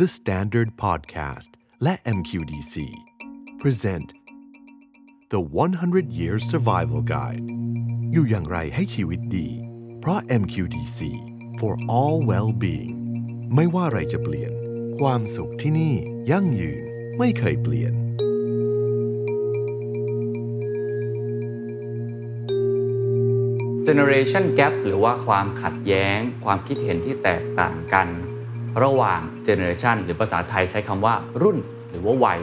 The Standard Podcast และ MQDC present The 100 Years Survival Guide อยู่อย่างไรให้ชีวิตดีเพราะ MQDC for all well-being ไม่ว่าอะไรจะเปลี่ยนความสุขที่นี่ยั่งยืนไม่เคยเปลี่ยนGeneration Gap หรือว่าความขัดแย้งความคิดเห็นที่แตกต่างกันระหว่าง Generation หรือภาษาไทยใช้คำว่ารุ่นหรือว่าวัย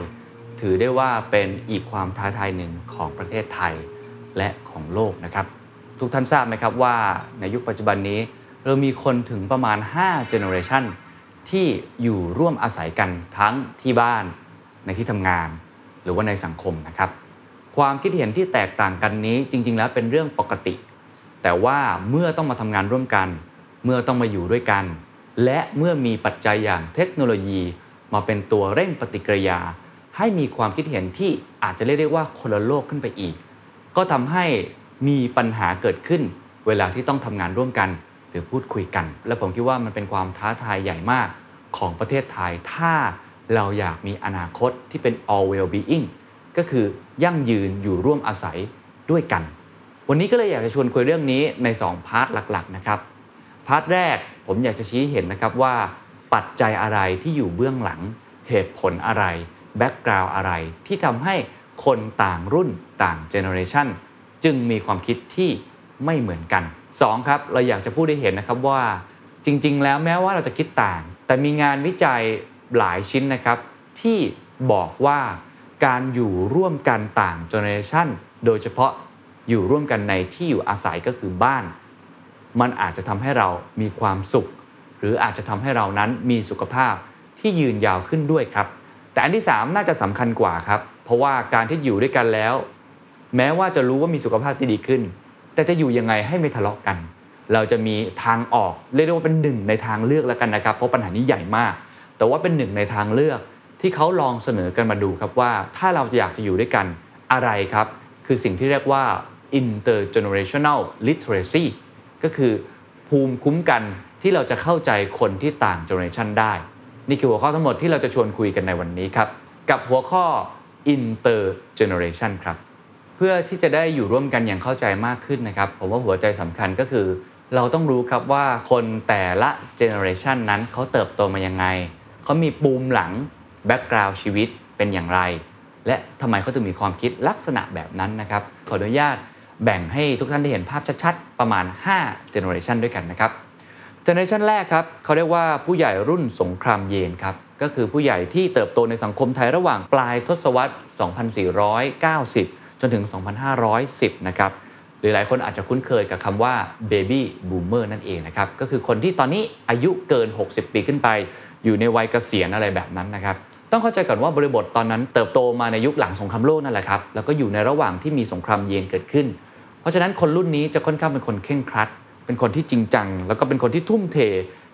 ถือได้ว่าเป็นอีกความท้าทายหนึ่งของประเทศไทยและของโลกนะครับทุกท่านทราบไหมครับว่าในยุคปัจจุบันนี้เรามีคนถึงประมาณ5 Generation ที่อยู่ร่วมอาศัยกันทั้งที่บ้านในที่ทำงานหรือว่าในสังคมนะครับความคิดเห็นที่แตกต่างกันนี้จริงๆแล้วเป็นเรื่องปกติแต่ว่าเมื่อต้องมาทำงานร่วมกันเมื่อต้องมาอยู่ด้วยกันและเมื่อมีปัจจัยอย่างเทคโนโลยีมาเป็นตัวเร่งปฏิกิริยาให้มีความคิดเห็นที่อาจจะเรียกได้ว่าคนละโลกขึ้นไปอีกก็ทำให้มีปัญหาเกิดขึ้นเวลาที่ต้องทำงานร่วมกันหรือพูดคุยกันและผมคิดว่ามันเป็นความท้าทายใหญ่มากของประเทศไทยถ้าเราอยากมีอนาคตที่เป็น all well-being ก็คือยั่งยืนอยู่ร่วมอาศัยด้วยกันวันนี้ก็เลยอยากจะชวนคุยเรื่องนี้ใน2พาร์ทหลักๆนะครับพาร์ทแรกผมอยากจะชี้เห็นนะครับว่าปัจจัยอะไรที่อยู่เบื้องหลังเหตุผลอะไรแบ็กกราวด์อะไรที่ทำให้คนต่างรุ่นต่างเจเนอเรชันจึงมีความคิดที่ไม่เหมือนกัน2ครับเราอยากจะพูดให้เห็นนะครับว่าจริงๆแล้วแม้ว่าเราจะคิดต่างแต่มีงานวิจัยหลายชิ้นนะครับที่บอกว่าการอยู่ร่วมกันต่างเจเนอเรชันโดยเฉพาะอยู่ร่วมกันในที่อยู่อาศัยก็คือบ้านมันอาจจะทำให้เรามีความสุขหรืออาจจะทำให้เรานั้นมีสุขภาพที่ยืนยาวขึ้นด้วยครับแต่อันที่3น่าจะสำคัญกว่าครับเพราะว่าการที่อยู่ด้วยกันแล้วแม้ว่าจะรู้ว่ามีสุขภาพที่ดีขึ้นแต่จะอยู่ยังไงให้ไม่ทะเลาะกันเราจะมีทางออกเรียกได้ว่าเป็นหนึ่งในทางเลือกแล้วกันนะครับเพราะปัญหานี้ใหญ่มากแต่ว่าเป็นหนึ่งในทางเลือกที่เขาลองเสนอกันมาดูครับว่าถ้าเราอยากจะอยู่ด้วยกันอะไรครับคือสิ่งที่เรียกว่า intergenerational literacy ก็คือภูมิคุ้มกันที่เราจะเข้าใจคนที่ต่าง generation ได้นี่คือหัวข้อทั้งหมดที่เราจะชวนคุยกันในวันนี้ครับกับหัวข้อ intergeneration ครับเพื่อที่จะได้อยู่ร่วมกันอย่างเข้าใจมากขึ้นนะครับผมว่าหัวใจสำคัญก็คือเราต้องรู้ครับว่าคนแต่ละ generation นั้นเขาเติบโตมายังไงเขามีปูมหลัง background ชีวิตเป็นอย่างไรและทำไมเขาถึงมีความคิดลักษณะแบบนั้นนะครับขออนุญาตแบ่งให้ทุกท่านได้เห็นภาพชัดๆประมาณ5 generation ด้วยกันนะครับ generation แรกครับเขาเรียกว่าผู้ใหญ่รุ่นสงครามเย็นครับก็คือผู้ใหญ่ที่เติบโตในสังคมไทยระหว่างปลายทศวรรษ 2490 จนถึง 2510 นะครับหรือหลายคนอาจจะคุ้นเคยกับคำว่า baby boomer นั่นเองนะครับก็คือคนที่ตอนนี้อายุเกิน60ปีขึ้นไปอยู่ในวัยเกษียณอะไรแบบนั้นนะครับต้องเข้าใจก่อนว่าบริบทตอนนั้นเติบโตมาในยุคหลังสงครามโลกนั่นแหละครับแล้วก็อยู่ในระหว่างที่มีสงครามเย็นเกิดขึ้นเพราะฉะนั้นคนรุ่นนี้จะค่อนข้างเป็นคนเคร่งครัดเป็นคนที่จริงจังแล้วก็เป็นคนที่ทุ่มเท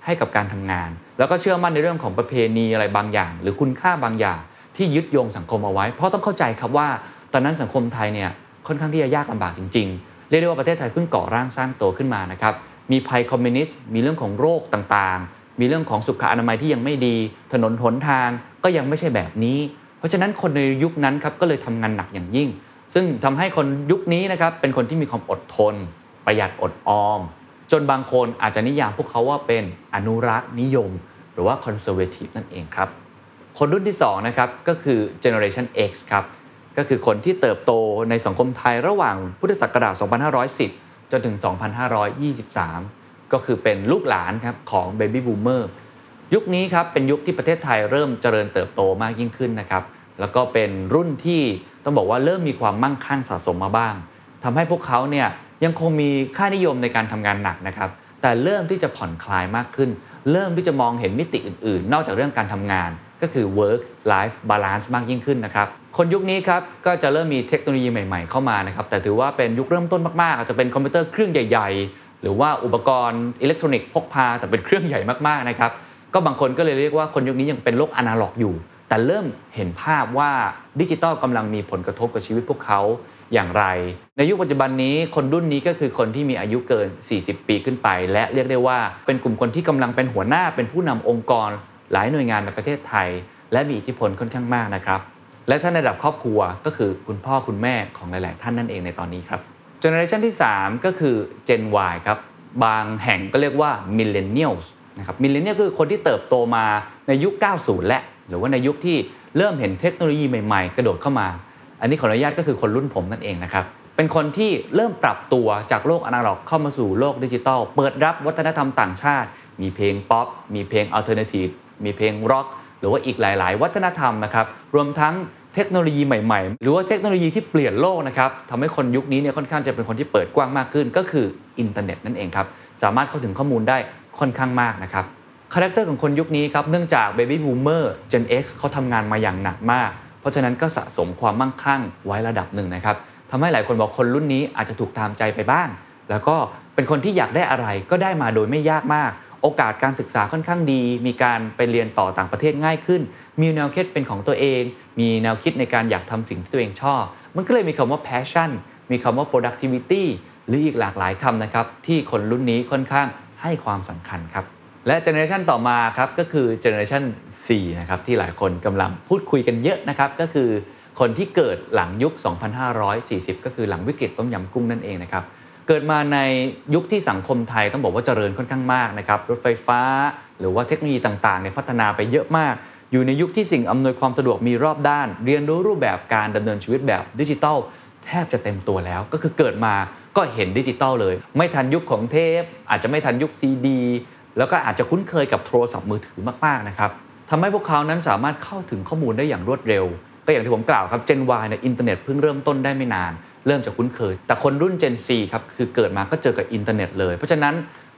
ให้กับการทำงานแล้วก็เชื่อมั่นในเรื่องของประเพณีอะไรบางอย่างหรือคุณค่าบางอย่างที่ยึดโยงสังคมเอาไว้เพราะต้องเข้าใจครับว่าตอนนั้นสังคมไทยเนี่ยค่อนข้างที่จะยากลำบากจริงๆเรียกได้ว่าประเทศไทยเพิ่งก่อร่างสร้างตัวขึ้นมานะครับมีภัยคอมมิวนิสต์มีเรื่องของโรคต่างๆมีเรื่องของสุขอนามัยที่ยังไม่ดีถนนหนทางก็ยังไม่ใช่แบบนี้เพราะฉะนั้นคนในยุคนั้นครับก็เลยทำงานหนักอย่างยิ่งซึ่งทำให้คนยุคนี้นะครับเป็นคนที่มีความอดทนประหยัดอดออมจนบางคนอาจจะนิยามพวกเขาว่าเป็นอนุรักษ์นิยมหรือว่า conservative นั่นเองครับคนรุ่นที่2นะครับก็คือ generation X ครับก็คือคนที่เติบโตในสังคมไทยระหว่างพุทธศักราช 2510 จนถึง 2523 ก็คือเป็นลูกหลานครับของ baby boomerยุคนี้ครับเป็นยุคที่ประเทศไทยเริ่มเจริญเติบโตมากยิ่งขึ้นนะครับแล้วก็เป็นรุ่นที่ต้องบอกว่าเริ่มมีความมั่งคั่งสะสมมาบ้างทำให้พวกเขาเนี่ยยังคงมีค่านิยมในการทำงานหนักนะครับแต่เริ่มที่จะผ่อนคลายมากขึ้นเริ่มที่จะมองเห็นมิติอื่นๆนอกจากเรื่องการทำงานก็คือ work life balance มากยิ่งขึ้นนะครับคนยุคนี้ครับก็จะเริ่มมีเทคโนโลยีใหม่ๆเข้ามานะครับแต่ถือว่าเป็นยุคเริ่มต้นมากๆอาจจะเป็นคอมพิวเตอร์เครื่องใหญ่ๆหรือว่าอุปกรณ์อิเล็กทรอนิกส์พกพาแต่เป็นเครื่องใหญ่มากๆนะครับก็บางคนก็เลยเรียกว่าคนยุคนี้ยังเป็นโลกอนาล็อกอยู่แต่เริ่มเห็นภาพว่าดิจิทัลกำลังมีผลกระทบกับชีวิตพวกเขาอย่างไรในยุคปัจจุบันนี้คนรุ่นนี้ก็คือคนที่มีอายุเกิน40ปีขึ้นไปและเรียกได้ว่าเป็นกลุ่มคนที่กำลังเป็นหัวหน้าเป็นผู้นำองค์กร หลายหน่วยงานในประเทศไทยและมีอิทธิพลค่อนข้างมากนะครับและท่านในระดับครอบครัวก็คือคุณพ่อคุณแม่ของหลายๆท่านนั่นเองในตอนนี้ครับ Generation ที่3ก็คือ Gen Y ครับบางแห่งก็เรียกว่า Millennials นะครับ Millennial คือคนที่เติบโตมาในยุค 90 และหรือว่าในยุคที่เริ่มเห็นเทคโนโลยีใหม่ๆกระโดดเข้ามาอันนี้ขออนุญาตก็คือคนรุ่นผมนั่นเองนะครับเป็นคนที่เริ่มปรับตัวจากโลกอนาล็อกเข้ามาสู่โลกดิจิทัลเปิดรับวัฒนธรรมต่างชาติมีเพลงป๊อปมีเพลงอัลเทอร์เนทีฟมีเพลงร็อกหรือว่าอีกหลายๆวัฒนธรรมนะครับรวมทั้งเทคโนโลยีใหม่ๆหรือว่าเทคโนโลยีที่เปลี่ยนโลกนะครับทำให้คนยุคนี้เนี่ยค่อนข้างจะเป็นคนที่เปิดกว้างมากขึ้นก็คืออินเทอร์เน็ตนั่นเองครับสามารถเข้าถึงข้อมูลได้ค่อนข้างมากนะครับคาแรคเตอร์ของคนยุคนี้ครับเนื่องจากเบบี้บูมเมอร์เจน X เขาทำงานมาอย่างหนักมากเพราะฉะนั้นก็สะสมความมั่งคั่งไว้ระดับหนึ่งนะครับทำให้หลายคนบอกคนรุ่นนี้อาจจะถูกตามใจไปบ้างแล้วก็เป็นคนที่อยากได้อะไรก็ได้มาโดยไม่ยากมากโอกาสการศึกษาค่อนข้างดีมีการไปเรียนต่อต่างประเทศง่ายขึ้นมีแนวคิดเป็นของตัวเองมีแนวคิดในการอยากทำสิ่งที่ตัวเองชอบมันก็เลยมีคำว่า passion มีคำว่า productivity หรืออีกหลากหลายคำนะครับที่คนรุ่นนี้ค่อนข้างให้ความสำคัญครับและเจเนอเรชันต่อมาครับก็คือเจเนอเรชัน4นะครับที่หลายคนกำลังพูดคุยกันเยอะนะครับก็คือคนที่เกิดหลังยุค 2540 ก็คือหลังวิกฤตต้มยำกุ้งนั่นเองนะครับเกิดมาในยุคที่สังคมไทยต้องบอกว่าเจริญค่อนข้างมากนะครับรถไฟฟ้าหรือว่าเทคโนโลยีต่างๆเนี่ยพัฒนาไปเยอะมากอยู่ในยุคที่สิ่งอำนวยความสะดวกมีรอบด้านเรียนรู้รูปแบบการดำเนินชีวิตแบบดิจิทัลแทบจะเต็มตัวแล้วก็คือเกิดมาก็เห็นดิจิทัลเลยไม่ทันยุคของเทปอาจจะไม่ทันยุคซีดีแล้วก็อาจจะคุ้นเคยกับโทรศัพท์มือถือมากๆนะครับทำให้พวกเขานั้นสามารถเข้าถึงข้อมูลได้อย่างรวดเร็วก็อย่างที่ผมกล่าวครับ Gen Y เนี่ยอินเทอร์เน็ตเพิ่งเริ่มต้นได้ไม่นานเริ่มจะคุ้นเคยแต่คนรุ่น Gen Z ครับคือเกิดมาก็เจอกับอินเทอร์เน็ตเลยเพราะฉะนั้น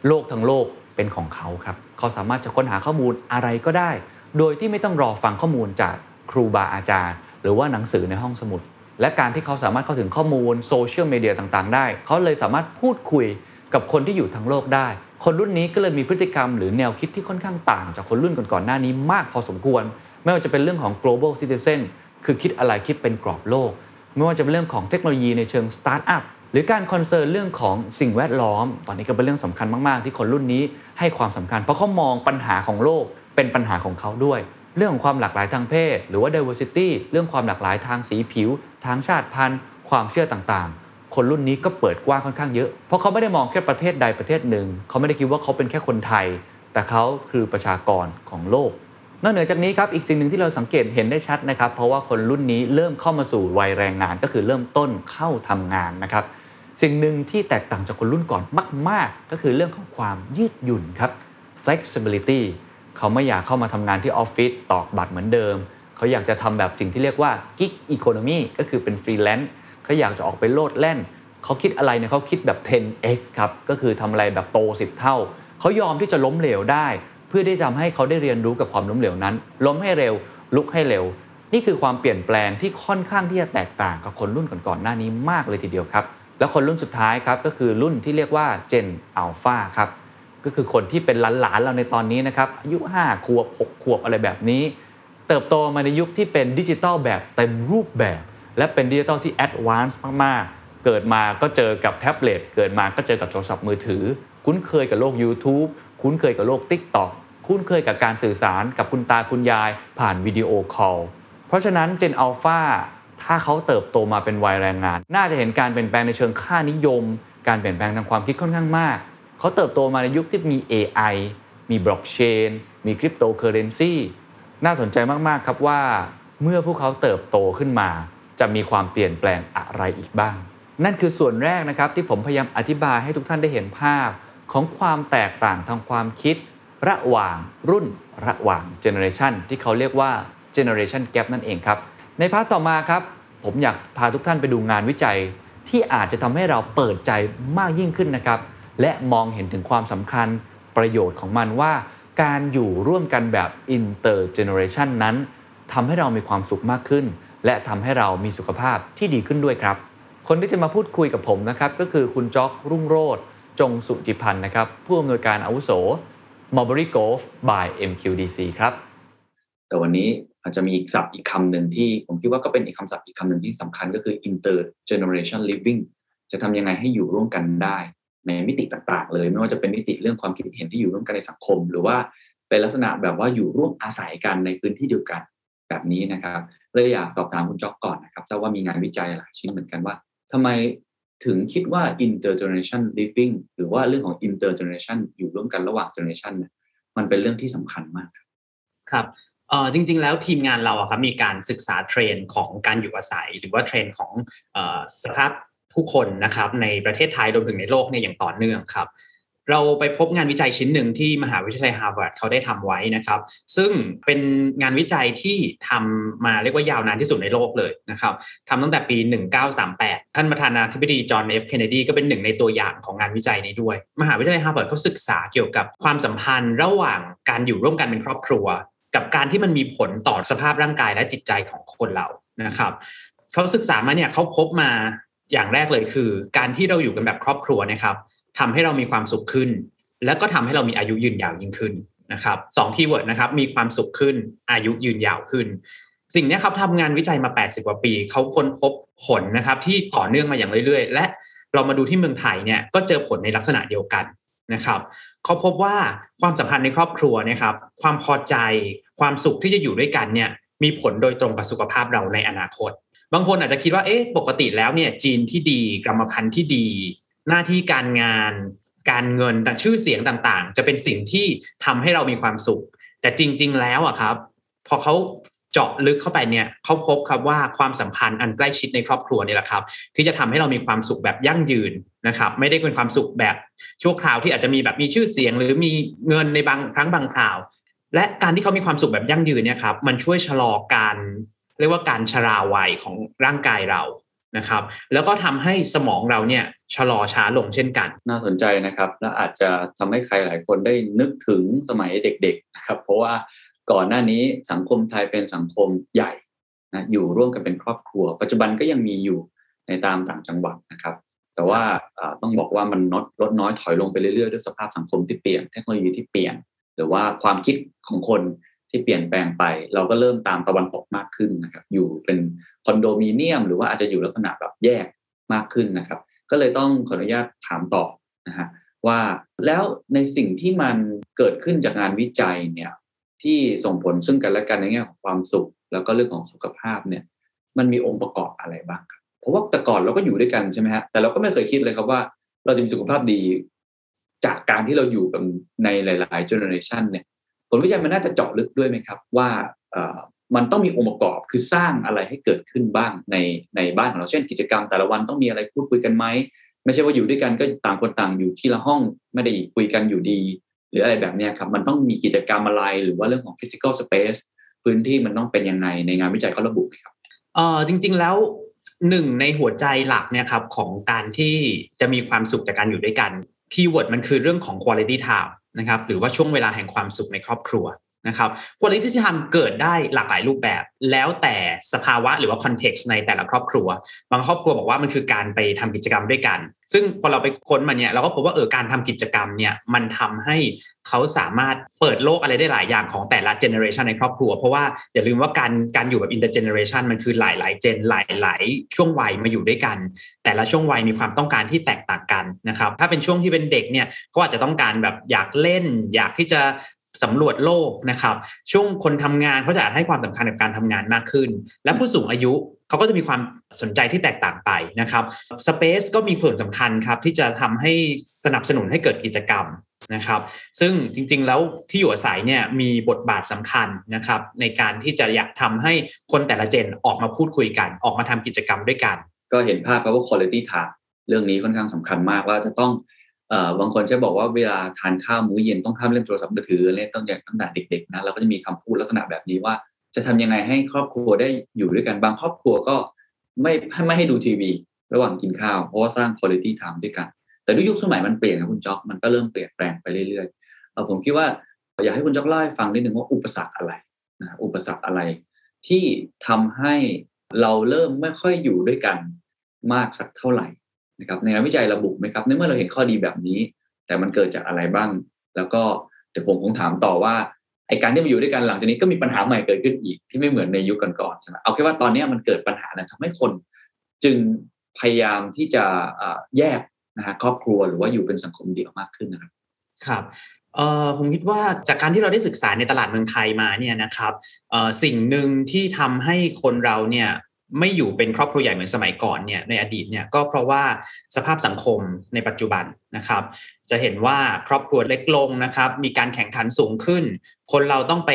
โลกทั้งโลกเป็นของเขาครับเขาสามารถจะค้นหาข้อมูลอะไรก็ได้โดยที่ไม่ต้องรอฟังข้อมูลจากครูบาอาจารย์หรือว่าหนังสือในห้องสมุดและการที่เขาสามารถเข้าถึงข้อมูลโซเชียลมีเดียต่างๆได้เขาเลยสามารถพูดคุยกับคนที่อยู่ทั้งโลกได้คนรุ่นนี้ก็เลยมีพฤติกรรมหรือแนวคิดที่ค่อนข้างต่างจากคนรุ่นก่อนๆหน้านี้มากพอสมควรไม่ว่าจะเป็นเรื่องของ global citizen คือคิดอะไรคิดเป็นกรอบโลกไม่ว่าจะเป็นเรื่องของเทคโนโลยีในเชิงสตาร์ทอัพหรือการคอนเซิร์นเรื่องของสิ่งแวดล้อมตอนนี้ก็เป็นเรื่องสำคัญมากๆที่คนรุ่นนี้ให้ความสำคัญเพราะเขามองปัญหาของโลกเป็นปัญหาของเขาด้วยเรื่องของความหลากหลายทางเพศหรือว่า diversity เรื่องความหลากหลายทางสีผิวทางชาติพันธุ์ความเชื่อต่างๆคนรุ่นนี้ก็เปิดกว้างค่อนข้างเยอะเพราะเขาไม่ได้มองแค่ประเทศใดประเทศหนึ่งเขาไม่ได้คิดว่าเขาเป็นแค่คนไทยแต่เขาคือประชากรของโลกนอกเหนือจากนี้ครับอีกสิ่งหนึ่งที่เราสังเกตเห็นได้ชัดนะครับเพราะว่าคนรุ่นนี้เริ่มเข้ามาสู่วัยแรงงานก็คือเริ่มต้นเข้าทำงานนะครับสิ่งหนึ่งที่แตกต่างจากคนรุ่นก่อนมากๆก็คือเรื่องของความยืดหยุ่นครับ flexibility เขาไม่อยากเข้ามาทำงานที่ออฟฟิศตอกบัตรเหมือนเดิมเขาอยากจะทำแบบสิ่งที่เรียกว่า gig economy ก็คือเป็น freelance เขาอยากจะออกไปโลดแล่นเขาคิดอะไรเนี่ยเขาคิดแบบ 10x ครับก็คือทำอะไรแบบโต10เท่าเขายอมที่จะล้มเหลวได้เพื่อที่จะทำให้เขาได้เรียนรู้กับความล้มเหลวนั้นล้มให้เร็วลุกให้เร็วนี่คือความเปลี่ยนแปลงที่ค่อนข้างที่จะแตกต่างกับคนรุ่นก่อนๆหน้านี้มากเลยทีเดียวครับแล้วคนรุ่นสุดท้ายครับก็คือรุ่นที่เรียกว่า Gen Alpha ครับก็คือคนที่เป็นหลานๆเราในตอนนี้นะครับอายุ5ขวบ6ขวบอะไรแบบนี้เติบโตมาในยุคที่เป็นดิจิทัลแบบเต็มรูปแบบและเป็นดิจิทัลที่แอดวานซ์มากๆเกิดมาก็เจอกับแท็บเล็ตเกิดมาก็เจอกับโทรศัพท์มือถือคุ้นเคยกับโลก YouTubeคุ้นเคยกับโลก TikTok คุ้นเคยกับการสื่อสารกับคุณตาคุณยายผ่านวิดีโอคอลเพราะฉะนั้น Gen Alpha ถ้าเขาเติบโตมาเป็นวัยแรงงานน่าจะเห็นการเปลี่ยนแปลงในเชิงค่านิยมการเปลี่ยนแปลงทางความคิดค่อนข้างมากเขาเติบโตมาในยุคที่มี AI มี Blockchain มี Cryptocurrency น่าสนใจมากๆครับว่าเมื่อพวกเขาเติบโตขึ้นมาจะมีความเปลี่ยนแปลงอะไรอีกบ้างนั่นคือส่วนแรกนะครับที่ผมพยายามอธิบายให้ทุกท่านได้เห็นภาพของความแตกต่างทางความคิดระหว่างรุ่นระหว่างเจเนอเรชันที่เขาเรียกว่า Generation Gap นั่นเองครับในพาร์ทต่อมาครับผมอยากพาทุกท่านไปดูงานวิจัยที่อาจจะทำให้เราเปิดใจมากยิ่งขึ้นนะครับและมองเห็นถึงความสำคัญประโยชน์ของมันว่าการอยู่ร่วมกันแบบ Intergeneration นั้นทำให้เรามีความสุขมากขึ้นและทำให้เรามีสุขภาพที่ดีขึ้นด้วยครับคนที่จะมาพูดคุยกับผมนะครับก็คือคุณจ๊อกรุ่งโรจน์จงสุจิพันธ์นะครับผู้อำนวยการอาวุโส Mulberry Grove by MQDC ครับแต่วันนี้อาจจะมีอีกศัพท์อีกคำหนึ่งที่ผมคิดว่าก็เป็นอีกคำศัพท์อีกคำหนึ่งที่สำคัญก็คือ intergeneration living จะทำยังไงให้อยู่ร่วมกันได้ในมิติต่างๆเลยไม่ว่าจะเป็นมิติเรื่องความคิดเห็นที่อยู่ร่วมกันในสังคมหรือว่า เป็นลักษณะแบบว่าอยู่ร่วมอาศัยกันในพื้นที่เดียวกันแบบนี้นะครับเลยอยากสอบถามคุณจ๊อกก่อนนะครับทราบว่ามีงานวิจัยหลายชิ้นเหมือนกันว่าทำไมถึงคิดว่า intergeneration living หรือว่าเรื่องของ intergeneration อยู่ร่วมกันระหว่าง generation มันเป็นเรื่องที่สำคัญมากครับจริงๆแล้วทีมงานเราอะครับมีการศึกษาเทรนด์ของการอยู่อาศัยหรือว่าเทรนด์ของสภาพผู้คนนะครับในประเทศไทยรวมถึงในโลกเนี่ยอย่างต่อเนื่องครับเราไปพบงานวิจัยชิ้นหนึ่งที่มหาวิทยาลัยฮาร์วาร์ดเขาได้ทำไว้นะครับซึ่งเป็นงานวิจัยที่ทำมาเรียกว่ายาวนานที่สุดในโลกเลยนะครับทำตั้งแต่ปี1938ท่านประธานาธิบดีจอห์นเอฟเคนเนดีก็เป็นหนึ่งในตัวอย่างของงานวิจัยนี้ด้วยมหาวิทยาลัยฮาร์วาร์ดเขาศึกษาเกี่ยวกับความสัมพันธ์ระหว่างการอยู่ร่วมกันเป็นครอบครัวกับการที่มันมีผลต่อสภาพร่างกายและจิตใจของคนเรานะครับเขาศึกษามาเนี่ยเขาพบมาอย่างแรกเลยคือการที่เราอยู่กันแบบครอบครัวนะครับทำให้เรามีความสุขขึ้นแล้วก็ทำให้เรามีอายุยืนยาวยิ่งขึ้นนะครับ2คีย์เวิร์ดนะครับมีความสุขขึ้นอายุยืนยาวขึ้นสิ่งนี้ครับทำงานวิจัยมา80กว่าปีเขาค้นพบผลนะครับที่ต่อเนื่องมาอย่างเรื่อยๆและเรามาดูที่เมืองไทยเนี่ยก็เจอผลในลักษณะเดียวกันนะครับเขาพบว่าความสัมพันธ์ในครอบครัวนะครับความพอใจความสุขที่จะอยู่ด้วยกันเนี่ยมีผลโดยตรงกับสุขภาพเราในอนาคตบางคนอาจจะคิดว่าเอ๊ะปกติแล้วเนี่ยจีนที่ดีกรรมพันธุ์ที่ดีหน้าที่การงานการเงินแต่ชื่อเสียงต่างๆจะเป็นสิ่งที่ทำให้เรามีความสุขแต่จริงๆแล้วอะครับพอเขาเจาะลึกเข้าไปเนี่ยเขาพบครับว่าความสัมพันธ์อันใกล้ชิดในครอบครัวนี่แหละครับที่จะทำให้เรามีความสุขแบบยั่งยืนนะครับไม่ได้เป็นความสุขแบบชั่วคราวที่อาจจะมีแบบมีชื่อเสียงหรือมีเงินในบางครั้งบางคราวและการที่เขามีความสุขแบบยั่งยืนเนี่ยครับมันช่วยชะลอการเรียกว่าการชราวัยของร่างกายเรานะครับแล้วก็ทำให้สมองเราเนี่ยชะลอช้าลงเช่นกันน่าสนใจนะครับและอาจจะทำให้ใครหลายคนได้นึกถึงสมัยเด็กๆนะครับเพราะว่าก่อนหน้านี้สังคมไทยเป็นสังคมใหญ่นะอยู่ร่วมกันเป็นครอบครัวปัจจุบันก็ยังมีอยู่ในตามต่างจังหวัดนะครับแต่ว่าต้องบอกว่ามันลดน้อยถอยลงไปเรื่อยๆด้วยสภาพสังคมที่เปลี่ยนเทคโนโลยีที่เปลี่ยนหรือว่าความคิดของคนที่เปลี่ยนแปลงไปเราก็เริ่มตามตะวันตกมากขึ้นนะครับอยู่เป็นคอนโดมิเนียมหรือว่าอาจจะอยู่ลักษณะแบบแยกมากขึ้นนะครับก็เลยต้องขออนุญาตถามต่อนะฮะว่าแล้วในสิ่งที่มันเกิดขึ้นจากงานวิจัยเนี่ยที่ส่งผลซึ่งกันและกันในแง่ของความสุขแล้วก็เรื่องของสุขภาพเนี่ยมันมีองค์ประกอบอะไรบ้างครับเพราะว่าแต่ก่อนเราก็อยู่ด้วยกันใช่ไหมฮะแต่เราก็ไม่เคยคิดเลยครับว่าเราจะมีสุขภาพดีจากการที่เราอยู่กันในหลายๆเจเนอเรชันเนี่ยผลวิจัยมันน่าจะเจาะลึกด้วยไหมครับว่ามันต้องมีองค์ประกอบคือสร้างอะไรให้เกิดขึ้นบ้างในบ้านของเราเช่นกิจกรรมแต่ละวันต้องมีอะไรพูดคุยกันไหมไม่ใช่ว่าอยู่ด้วยกันก็ต่างคนต่างอยู่ที่ละห้องไม่ได้คุยกันอยู่ดีหรืออะไรแบบนี้ครับมันต้องมีกิจกรรมอะไรหรือว่าเรื่องของ physical space พื้นที่มันต้องเป็นยังไงในงานวิจัยเขาระบุไหมครับจริงๆแล้วหนึ่งในหัวใจหลักเนี่ยครับของการที่จะมีความสุขจากการอยู่ด้วยกันคีย์เวิร์ดมันคือเรื่องของ quality time นะครับหรือว่าช่วงเวลาแห่งความสุขในครอบครัวนะครับ quality time เกิดได้หลากหลายรูปแบบแล้วแต่สภาวะหรือว่า context ในแต่ละครอบครัวบางครอบครัวบอกว่ามันคือการไปทำกิจกรรมด้วยกันซึ่งพอเราไปค้นมันเนี่ยเราก็พบว่าการทำกิจกรรมเนี่ยมันทำให้เขาสามารถเปิดโลกอะไรได้หลายอย่างของแต่ละ generation ในครอบครัวเพราะว่าอย่าลืมว่าการอยู่แบบ intergeneration มันคือหลายๆ gen หลายๆช่วงวัยมาอยู่ด้วยกันแต่ละช่วงวัยมีความต้องการที่แตกต่างกันนะครับถ้าเป็นช่วงที่เป็นเด็กเนี่ยเขาอาจจะต้องการแบบอยากเล่นอยากที่จะสำรวจโลกนะครับช่วงคนทำงานเขาจะให้ความสำคัญกับการทำงานมากขึ้นและผู้สูงอายุเขาก็จะมีความสนใจที่แตกต่างไปนะครับสเปซก็มีส่วนสำคัญครับที่จะทำให้สนับสนุนให้เกิดกิจกรรมนะครับซึ่งจริงๆแล้วที่อยู่อาศัยเนี่ยมีบทบาทสำคัญนะครับในการที่จะอยากทำให้คนแต่ละเจนออกมาพูดคุยกันออกมาทำกิจกรรมด้วยกันก็เห็นภาพครับว่า quality time เรื่องนี้ค่อนข้างสำคัญมากว่าจะต้องบางคนจะบอกว่าเวลาทานข้าวมื้อเย็นต้องห้ามเล่นโทรศัพท์มือถืออะไรตั้งแต่เด็กๆนะเราก็จะมีคำพูดลักษณะแบบนี้ว่าจะทำยังไงให้ครอบครัวได้อยู่ด้วยกันบางครอบครัวก็ไม่ให้ดูทีวีระหว่างกินข้าวเพราะว่าสร้าง quality time ด้วยกันแต่ด้วยยุคสมัยมันเปลี่ยนนะคุณจ๊อกมันก็เริ่มเปลี่ยนแปลงไปเรื่อยๆผมคิดว่าอยากให้คุณจ๊อกเล่าให้ฟังนิดนึงว่าอุปสรรคอะไรนะอุปสรรคอะไรที่ทำให้เราเริ่มไม่ค่อยอยู่ด้วยกันมากสักเท่าไหร่นะครับในงานวิจัยระบุไหมครับในเมื่อเราเห็นข้อดีแบบนี้แต่มันเกิดจากอะไรบ้างแล้วก็เดี๋ยวผมคงถามต่อว่าไอ้การที่มาอยู่ด้วยกันหลังจากนี้ก็มีปัญหาใหม่เกิดขึ้นอีกที่ไม่เหมือนในยุคก่อนๆใช่ไหมเอาแค่ว่าตอนนี้มันเกิดปัญหาอะไรทำให้คนจึงพยายามที่จะแยกนะฮะครอบครัวหรือว่าอยู่เป็นสังคมเดี่ยวมากขึ้นนะครับ ผมคิดว่าจากการที่เราได้ศึกษาในตลาดเมืองไทยมาเนี่ยนะครับสิ่งหนึ่งที่ทำให้คนเราเนี่ยไม่อยู่เป็นครอบครัวใหญ่เหมือนสมัยก่อนเนี่ยในอดีตเนี่ยก็เพราะว่าสภาพสังคมในปัจจุบันนะครับจะเห็นว่าครอบครัวเล็กลงนะครับมีการแข่งขันสูงขึ้นคนเราต้องไป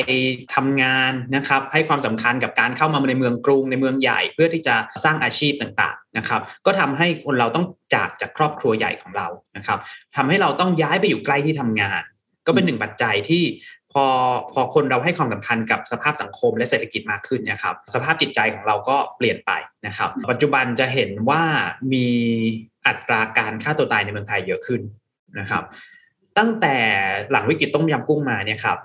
ทำงานนะครับให้ความสำคัญกับการเข้ามาในเมืองกรุงในเมืองใหญ่เพื่อที่จะสร้างอาชีพต่างๆนะครับก็ทำให้คนเราต้องจากครอบครัวใหญ่ของเรานะครับทำให้เราต้องย้ายไปอยู่ใกล้ที่ทำงานก็เป็นหนึ่งปัจจัยที่พอคนเราให้ความสำคัญกับสภาพสังคมและเศรษฐกิจมากขึ้นนะครับสภาพจิตใจของเราก็เปลี่ยนไปนะครับปัจจุบันจะเห็นว่ามีอัตราการฆ่าตัวตายในเมืองไทยเยอะขึ้นนะครับตั้งแต่หลังวิกฤตต้มยำกุ้งมาเนี่ยครับ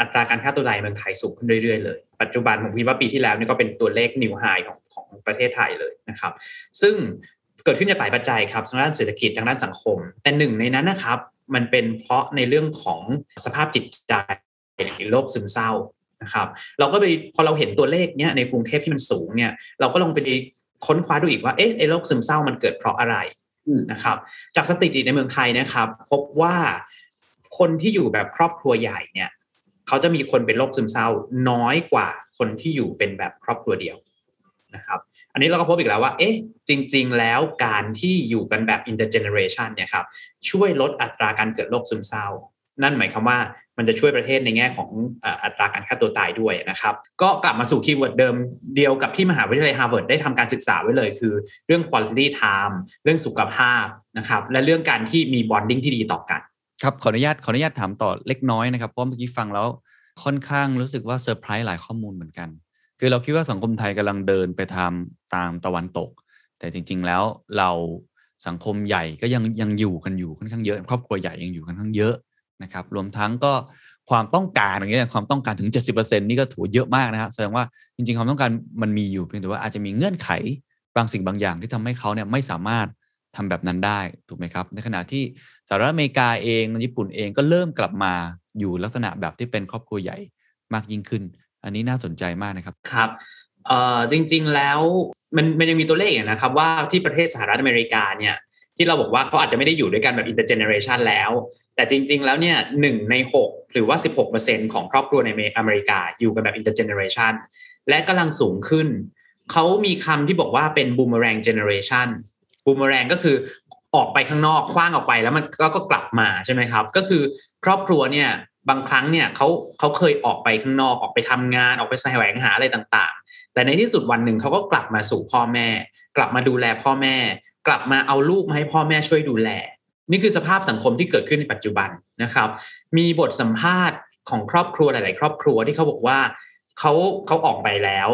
อัตราการฆ่าตัวตายในเมืองไทยสูงขึ้นเรื่อยๆเลยปัจจุบันผมคิดว่าปีที่แล้วนี่ก็เป็นตัวเลขนิวไฮของประเทศไทยเลยนะครับซึ่งเกิดขึ้นจากหลายปัจจัยครับทางด้านเศรษฐกิจทางด้านสังคมแต่หนึ่งในนั้นนะครับมันเป็นเพราะในเรื่องของสภาพจิตใจโรคซึมเศร้านะครับเราก็ไปพอเราเห็นตัวเลขเนี้ยในกรุงเทพที่มันสูงเนี่ยเราก็ลองไปค้นคว้าดูอีกว่าเอ๊ะไอ้โรคซึมเศร้ามันเกิดเพราะอะไรนะครับจากสถิติในเมืองไทยนะครับพบว่าคนที่อยู่แบบครอบครัวใหญ่เนี่ยเขาจะมีคนเป็นโรคซึมเศร้าน้อยกว่าคนที่อยู่เป็นแบบครอบครัวเดียวนะครับอันนี้เราก็พบอีกแล้วว่าเอ๊ะจริงๆแล้วการที่อยู่กันแบบ Intergeneration เนี่ยครับช่วยลดอัตราการเกิดโรคซึมเศร้านั่นหมายความว่ามันจะช่วยประเทศในแง่ของอัตราการฆ่าตัวตายด้วยนะครับก็กลับมาสู่คีย์เวิร์ดเดิมเดียวกับที่มหาวิทยาลัย Harvard ได้ทำการศึกษาไว้เลยคือเรื่อง quality time เรื่องสุขภาพนะครับและเรื่องการที่มี bonding ที่ดีต่อกันครับขออนุญาตถามต่อเล็กน้อยนะครับเพราะเมื่อกี้ฟังแล้วค่อนข้างรู้สึกว่าเซอร์ไพรส์หลายข้อมูลเหมือนกันคือเราคิดว่าสังคมไทยกำลังเดินไปทำตามตะวันตกแต่จริงๆแล้วเราสังคมใหญ่ก็ยังอยู่กันอยู่ค่อนข้างเยอะครอบครัวใหญ่ยังอยู่กันค่อนข้างเยอะนะครับรวมทั้งก็ความต้องการอย่างเงี้ยความต้องการถึง 70% นี่ก็ถือเยอะมากนะครับแสดงว่าจริงๆความต้องการมันมีอยู่เพียงแต่ว่าอาจจะมีเงื่อนไขบางสิ่งบางอย่างที่ทำให้เขาเนี่ยไม่สามารถทำแบบนั้นได้ถูกไหมครับในขณะที่สหรัฐอเมริกาเองญี่ปุ่นเองก็เริ่มกลับมาอยู่ลักษณะแบบที่เป็นครอบครัวใหญ่มากยิ่งขึ้นอันนี้น่าสนใจมากนะครับครับจริงๆแล้วมันยังมีตัวเลขอย่างนะครับว่าที่ประเทศสหรัฐอเมริกาเนี่ยที่เราบอกว่าเขาอาจจะไม่ได้อยู่ด้วยกันแบบ intergeneration แล้วแต่จริงๆแล้วเนี่ย1ใน6หรือว่า 16% ของครอบครัวในอเมริกาอยู่กันแบบ intergeneration และกำลังสูงขึ้นเขามีคำที่บอกว่าเป็น boomerang generation boomerang ก็คือออกไปข้างนอกคว้างออกไปแล้วมันก็กลับมาใช่ไหมครับก็คือครอบครัวเนี่ยบางครั้งเนี่ยเขาเคยออกไปข้างนอกออกไปทำงานออกไปแสวงหาอะไรต่างๆแต่ในที่สุดวันหนึ่งเขาก็กลับมาสู่พ่อแม่กลับมาดูแลพ่อแม่กลับมาเอาลูกมาให้พ่อแม่ช่วยดูแลนี่คือสภาพสังคมที่เกิดขึ้นในปัจจุบันนะครับมีบทสัมภาษณ์ของครอบครัวหลายๆครอบครัวที่เขาบอกว่าเขาออกไปแล้ว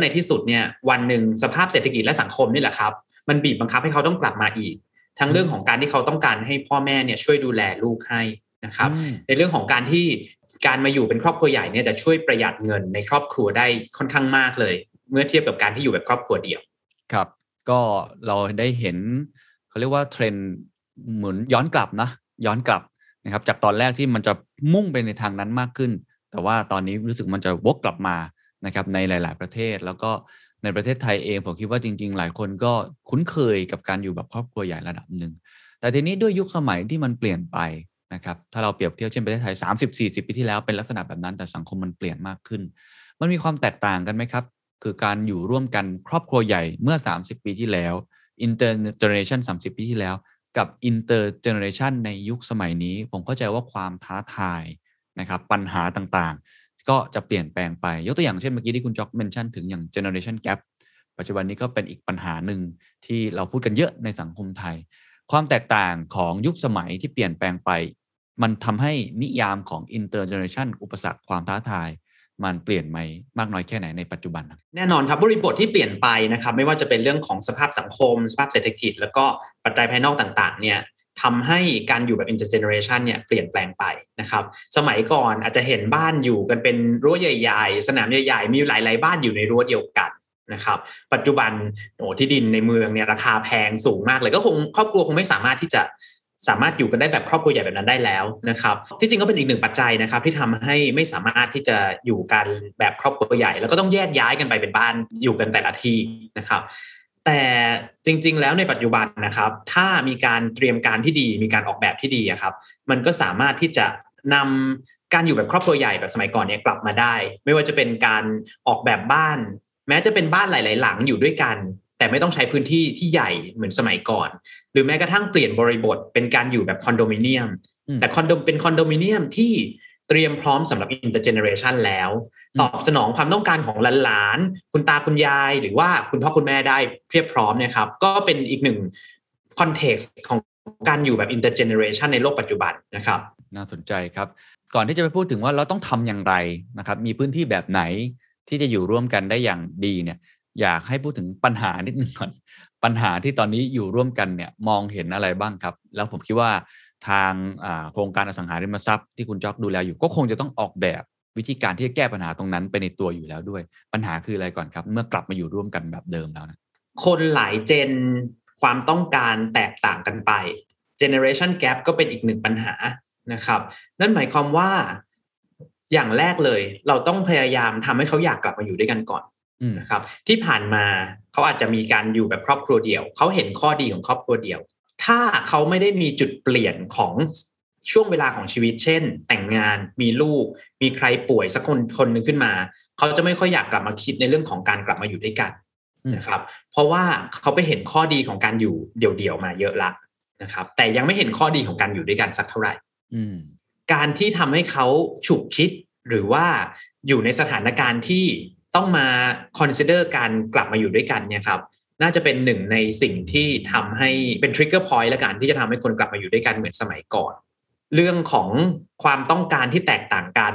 ในที่สุดเนี่ยวันหนึ่งสภาพเศรษฐกิจและสังคมนี่แหละครับมันบีบบังคับให้เขาต้องกลับมาอีกทั้งเรื่องของการที่เขาต้องการให้พ่อแม่เนี่ยช่วยดูแลลูกให้นะครับในเรื่องของการที่การมาอยู่เป็นครอบครัวใหญ่เนี่ยจะช่วยประหยัดเงินในครอบครัวได้ค่อนข้างมากเลยเมื่อเทียบกับการที่อยู่แบบครอบครัวเดียวครับก็เราได้เห็นเขาเรียกว่าเทรนด์หมุนย้อนกลับนะครับจากตอนแรกที่มันจะมุ่งไปในทางนั้นมากขึ้นแต่ว่าตอนนี้รู้สึกมันจะวกกลับมานะครับในหลายๆประเทศแล้วก็ในประเทศไทยเองผมคิดว่าจริงๆหลายคนก็คุ้นเคยกับการอยู่แบบครอบครัวใหญ่ระดับหนึ่งแต่ทีนี้ด้วยยุคสมัยที่มันเปลี่ยนไปนะครับถ้าเราเปรียบเทียบเช่นประเทศไทย 30-40 ปีที่แล้วเป็นลักษณะแบบนั้นแต่สังคมมันเปลี่ยนมากขึ้นมันมีความแตกต่างกันไหมครับคือการอยู่ร่วมกันครอบครัวใหญ่เมื่อ30ปีที่แล้ว Intergeneration 30ปีที่แล้วกับ Intergeneration ในยุคสมัยนี้ผมเข้าใจว่าความท้าทายนะครับปัญหาต่างๆก็จะเปลี่ยนแปลงไปยกตัวอย่างเช่นเมื่อกี้ที่คุณจ๊อกเมนชั่นถึงอย่าง Generation Gap ปัจจุบันนี้ก็เป็นอีกปัญหาหนึ่งที่เราพูดกันเยอะในสังคมไทยความแตกต่างของยุคสมัยที่เปลี่ยนแปลงไปมันทำให้นิยามของ Intergeneration อุปสรรคความท้าทายมันเปลี่ยนไหมมากน้อยแค่ไหนในปัจจุบันแน่นอนครับบริบทที่เปลี่ยนไปนะครับไม่ว่าจะเป็นเรื่องของสภาพสังคมสภาพเศรษฐกิจแล้วก็ปัจจัยภายนอกต่างๆเนี่ยทำให้การอยู่แบบ Intergeneration เนี่ยเปลี่ยนแปลงไปนะครับสมัยก่อนอาจจะเห็นบ้านอยู่กันเป็นรั้วใหญ่ๆสนามใหญ่ๆมีหลายๆบ้านอยู่ในรั้วเดียวกันนะครับปัจจุบันที่ดินในเมืองเนี่ยราคาแพงสูงมากเลยก็คงครอบครัวคงไม่สามารถอยู่กันได้แบบครอบครัวใหญ่แบบนั้นได้แล้วนะครับที่จริงก็เป็นอีกหนึ่งปัจจัยนะครับที่ทำให้ไม่สามารถที่จะอยู่กันแบบครอบครัวใหญ่แล้วก็ต้องแยกย้ายกันไปเป็นบ้านอยู่กันแต่ละที่นะครับแต่จริงๆแล้วในปัจจุบันนะครับถ้ามีการเตรียมการที่ดีมีการออกแบบที่ดีครับมันก็สามารถที่จะ นำการอยู่แบบครอบครัวใหญ่แบบสมัยก่อนเนี่ยกลับมาได้ไม่ว่าจะเป็นการออกแบบบ้านแม้จะเป็นบ้านหลายๆหลังอยู่ด้วยกันแต่ไม่ต้องใช้พื้นที่ที่ใหญ่เหมือนสมัยก่อนหรือแม้กระทั่งเปลี่ยนบริบทเป็นการอยู่แบบคอนโดมิเนียมแต่คอนโดมิเนียมที่เตรียมพร้อมสำหรับ Intergeneration แล้วตอบสนองความต้องการของหลานๆคุณตาคุณยายหรือว่าคุณพ่อคุณแม่ได้เพียบพร้อมเนี่ยครับก็เป็นอีกหนึ่งคอนเท็กซ์ของการอยู่แบบ Intergeneration ในโลกปัจจุบันนะครับน่าสนใจครับก่อนที่จะไปพูดถึงว่าเราต้องทำอย่างไรนะครับมีพื้นที่แบบไหนที่จะอยู่ร่วมกันได้อย่างดีเนี่ยอยากให้พูดถึงปัญหานิดนึงก่อนปัญหาที่ตอนนี้อยู่ร่วมกันเนี่ยมองเห็นอะไรบ้างครับแล้วผมคิดว่าทางโครงการอสังหาริมทรัพย์ที่คุณจ๊อกดูแลอยู่ก็คงจะต้องออกแบบวิธีการที่จะแก้ปัญหาตรงนั้นไปในตัวอยู่แล้วด้วยปัญหาคืออะไรก่อนครับเมื่อกลับมาอยู่ร่วมกันแบบเดิมแล้วนะคนหลายเจนความต้องการแตกต่างกันไป Generation Gap ก็เป็นอีกหนึ่งปัญหานะครับนั่นหมายความว่าอย่างแรกเลยเราต้องพยายามทำให้เขาอยากกลับมาอยู่ด้วยกันก่อนนะครับที่ผ่านมาเขาอาจจะมีการอยู่แบบครอบครัวเดี่ยวเขาเห็นข้อดีของครอบครัวเดี่ยวถ้าเขาไม่ได้มีจุดเปลี่ยนของช่วงเวลาของชีวิตเช่นแต่งงานมีลูกมีใครป่วยสักคนนึงขึ้นมาเขาจะไม่ค่อยอยากกลับมาคิดในเรื่องของการกลับมาอยู่ด้วยกันนะครับเพราะว่าเขาไปเห็นข้อดีของการอยู่เดี่ยวๆมาเยอะละนะครับแต่ยังไม่เห็นข้อดีของการอยู่ด้วยกันสักเท่าไหร่การที่ทำให้เขาฉุกคิดหรือว่าอยู่ในสถานการณ์ที่ต้องมา consider การกลับมาอยู่ด้วยกันเนี่ยครับน่าจะเป็นหนึ่งในสิ่งที่ทำให้เป็น trigger point ละกันที่จะทำให้คนกลับมาอยู่ด้วยกันเหมือนสมัยก่อนเรื่องของความต้องการที่แตกต่างกัน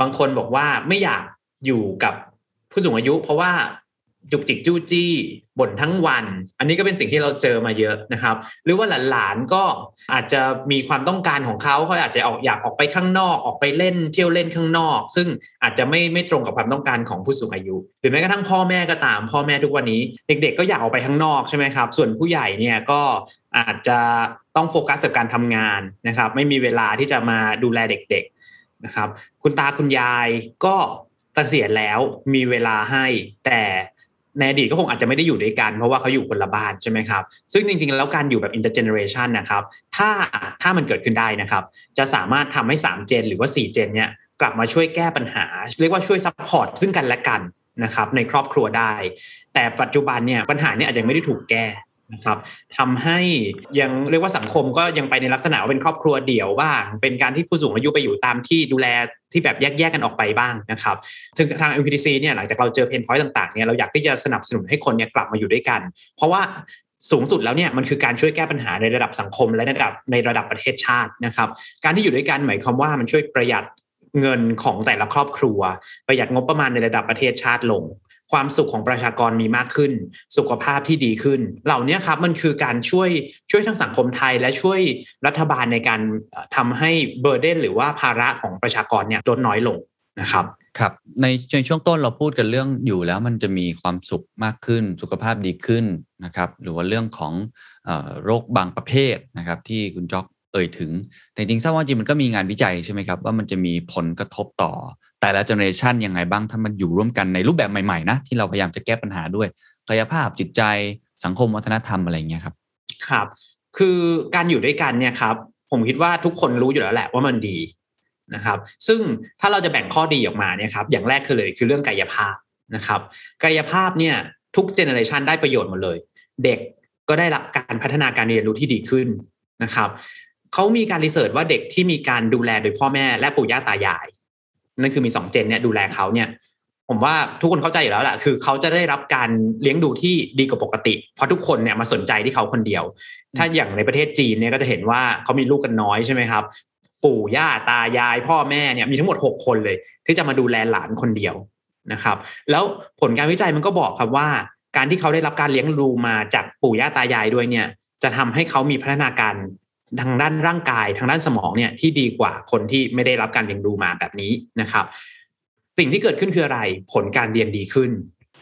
บางคนบอกว่าไม่อยากอยู่กับผู้สูงอายุเพราะว่าจุกจิกจู้จี้บ่นทั้งวันอันนี้ก็เป็นสิ่งที่เราเจอมาเยอะนะครับหรือว่าหลานๆก็อาจจะมีความต้องการของเขาอาจจะอยากออกไปข้างนอกออกไปเล่นเที่ยวเล่นข้างนอกซึ่งอาจจะไม่ตรงกับความต้องการของผู้สูงอายุหรือแม้กระทั่งพ่อแม่ก็ตามพ่อแม่ทุกวันนี้เด็กๆก็อยากออกไปข้างนอกใช่ไหมครับส่วนผู้ใหญ่เนี่ยก็อาจจะต้องโฟกัสกับการทำงานนะครับไม่มีเวลาที่จะมาดูแลเด็กๆนะครับคุณตาคุณยายก็เกษียณแล้วมีเวลาให้แต่ในอดีตก็คงอาจจะไม่ได้อยู่ด้วยกันเพราะว่าเขาอยู่คนละบ้านใช่ไหมครับซึ่งจริงๆแล้วการอยู่แบบ intergeneration นะครับถ้ามันเกิดขึ้นได้นะครับจะสามารถทำให้3เจนหรือว่า4เจนเนี่ยกลับมาช่วยแก้ปัญหาเรียกว่าช่วยซัพพอร์ตซึ่งกันและกันนะครับในครอบครัวได้แต่ปัจจุบันเนี่ยปัญหาเนี่ยอาจจะไม่ได้ถูกแก้นะครับทำให้ยังเรียกว่าสังคมก็ยังไปในลักษณะว่าเป็นครอบครัวเดี่ยวบ้างเป็นการที่ผู้สูงอายุไปอยู่ตามที่ดูแลที่แบบแยกๆกันออกไปบ้างนะครับซึ่งทาง MQDC เนี่ยหลังจากเราเจอเพนพอยต์ต่างๆเนี่ยเราอยากที่จะสนับสนุนให้คนเนี่ยกลับมาอยู่ด้วยกันเพราะว่าสูงสุดแล้วเนี่ยมันคือการช่วยแก้ปัญหาในระดับสังคมและในระดับประเทศชาตินะครับการที่อยู่ด้วยกันหมายความว่ามันช่วยประหยัดเงินของแต่ละครอบครัวประหยัดงบประมาณในระดับประเทศชาติลงความสุขของประชากรมีมากขึ้นสุขภาพที่ดีขึ้นเหล่านี้ครับมันคือการช่วยทั้งสังคมไทยและช่วยรัฐบาลในการทำให้เบอร์เดนหรือว่าภาระของประชากรเนี่ยลดน้อยลงนะครับครับในช่วงต้นเราพูดกันเรื่องอยู่แล้วมันจะมีความสุขมากขึ้นสุขภาพดีขึ้นนะครับหรือว่าเรื่องของโรคบางประเภทนะครับที่คุณจ๊อกเอ่ยถึงแต่จริงๆทราบว่าจริงมันก็มีงานวิจัยใช่ไหมครับว่ามันจะมีผลกระทบต่อแต่ละเจเนอเรชันยังไงบ้างถ้ามันอยู่ร่วมกันในรูปแบบใหม่ๆนะที่เราพยายามจะแก้ปัญหาด้วยกายภาพจิตใจสังคมวัฒนธรรมอะไรอย่างเงี้ยครับครับคือการอยู่ด้วยกันเนี่ยครับผมคิดว่าทุกคนรู้อยู่แล้วแหละว่ามันดีนะครับซึ่งถ้าเราจะแบ่งข้อดีออกมาเนี่ยครับอย่างแรกคือเรื่องกายภาพนะครับกายภาพเนี่ยทุกเจเนอเรชันได้ประโยชน์หมดเลยเด็กก็ได้รับการพัฒนาการเรียนรู้ที่ดีขึ้นนะครับเขามีการรีเสิร์ชว่าเด็กที่มีการดูแลโดยพ่อแม่และปู่ย่าตายายนั่นคือมี2เจนเนี่ยดูแลเขาเนี่ยผมว่าทุกคนเข้าใจอยู่แล้วแหละคือเขาจะได้รับการเลี้ยงดูที่ดีกว่าปกติเพราะทุกคนเนี่ยมาสนใจที่เขาคนเดียวถ้าอย่างในประเทศจีนเนี่ยก็จะเห็นว่าเขามีลูกกันน้อยใช่ไหมครับปู่ย่าตายายพ่อแม่เนี่ยมีทั้งหมด6คนเลยที่จะมาดูแลหลานคนเดียวนะครับแล้วผลการวิจัยมันก็บอกครับว่าการที่เขาได้รับการเลี้ยงดูมาจากปู่ย่าตายายด้วยเนี่ยจะทำให้เขามีพัฒนาการทางด้านร่างกายทางด้านสมองเนี่ยที่ดีกว่าคนที่ไม่ได้รับการเลี้ยงดูมาแบบนี้นะครับสิ่งที่เกิดขึ้นคืออะไรผลการเรียนดีขึ้น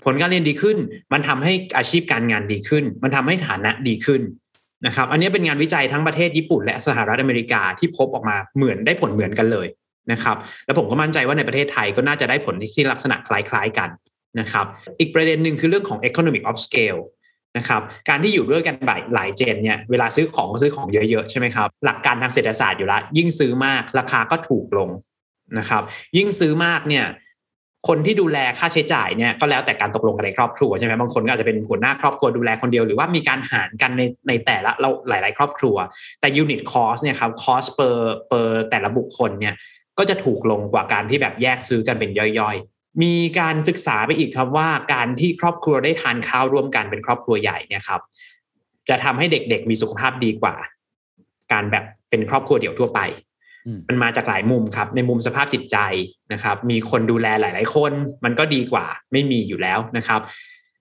ผลการเรียนดีขึ้นมันทำให้อาชีพการงานดีขึ้นมันทำให้ฐานะดีขึ้นนะครับอันนี้เป็นงานวิจัยทั้งประเทศญี่ปุ่นและสหรัฐอเมริกาที่พบออกมาเหมือนได้ผลเหมือนกันเลยนะครับและผมก็มั่นใจว่าในประเทศไทยก็น่าจะได้ผลที่ลักษณะคล้ายๆกันนะครับอีกประเด็นนึงคือเรื่องของ economic of scale นะครับการที่อยู่ด้วยกันหลายเจนเนี่ยเวลาซื้อของก็ซื้อของเยอะๆใช่ไหมครับหลักการทางเศรษฐศาสตร์อยู่แล้วยิ่งซื้อมากราคาก็ถูกลงนะครับยิ่งซื้อมากเนี่ยคนที่ดูแลค่าใช้จ่ายเนี่ยก็แล้วแต่การตกลงกันในครอบครัวใช่ไหมบางคนก็อาจจะเป็นหัวหน้าครอบครัวดูแลคนเดียวหรือว่ามีการหารกันในแต่ละเราหลายๆครอบครัวแต่ unit cost เนี่ยครับ cost per แต่ละบุคคลเนี่ยก็จะถูกลงกว่าการที่แบบแยกซื้อกันเป็นย่อยๆมีการศึกษาไปอีกครับว่าการที่ครอบครัวได้ทานข้าวร่วมกันเป็นครอบครัวใหญ่เนี่ยครับจะทำให้เด็กๆมีสุขภาพดีกว่าการแบบเป็นครอบครัวเดี่ยวทั่วไปมันมาจากหลายมุมครับในมุมสภาพจิตใจนะครับมีคนดูแลหลายๆคนมันก็ดีกว่าไม่มีอยู่แล้วนะครับ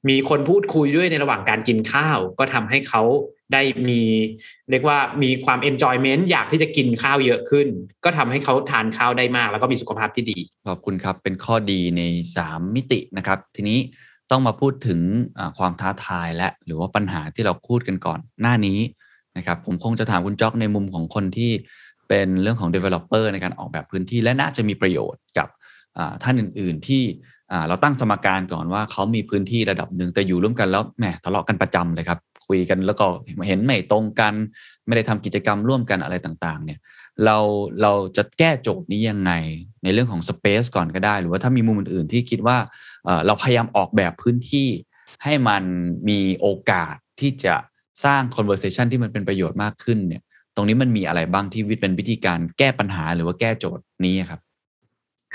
มีคนพูดคุยด้วยในระหว่างการกินข้าวก็ทำให้เขาได้มีเรียกว่ามีความ enjoyment อยากที่จะกินข้าวเยอะขึ้นก็ทำให้เขาทานข้าวได้มากแล้วก็มีสุขภาพที่ดีขอบคุณครับเป็นข้อดีใน3มิตินะครับทีนี้ต้องมาพูดถึงความท้าทายและหรือว่าปัญหาที่เราพูดกันก่อนหน้านี้นะครับผมคงจะถามคุณจ๊อกในมุมของคนที่เป็นเรื่องของ developer ในการออกแบบพื้นที่และน่าจะมีประโยชน์กับท่านอื่นๆที่เราตั้งสมการก่อนว่าเขามีพื้นที่ระดับหนึ่งแต่อยู่ร่วมกันแล้วแหมทะเลาะกันประจำเลยครับคุยกันแล้วก็เห็นไม่ตรงกันไม่ได้ทำกิจกรรมร่วมกันอะไรต่างๆเนี่ยเราจะแก้โจทย์นี้ยังไงในเรื่องของ space ก่อนก็ได้หรือว่าถ้ามีมุมอื่นๆที่คิดว่าเราพยายามออกแบบพื้นที่ให้มันมีโอกาสที่จะสร้าง conversation ที่มันเป็นประโยชน์มากขึ้นเนี่ยตรงนี้มันมีอะไรบ้างที่เป็นวิธีการแก้ปัญหาหรือว่าแก้โจทย์นี้ครับ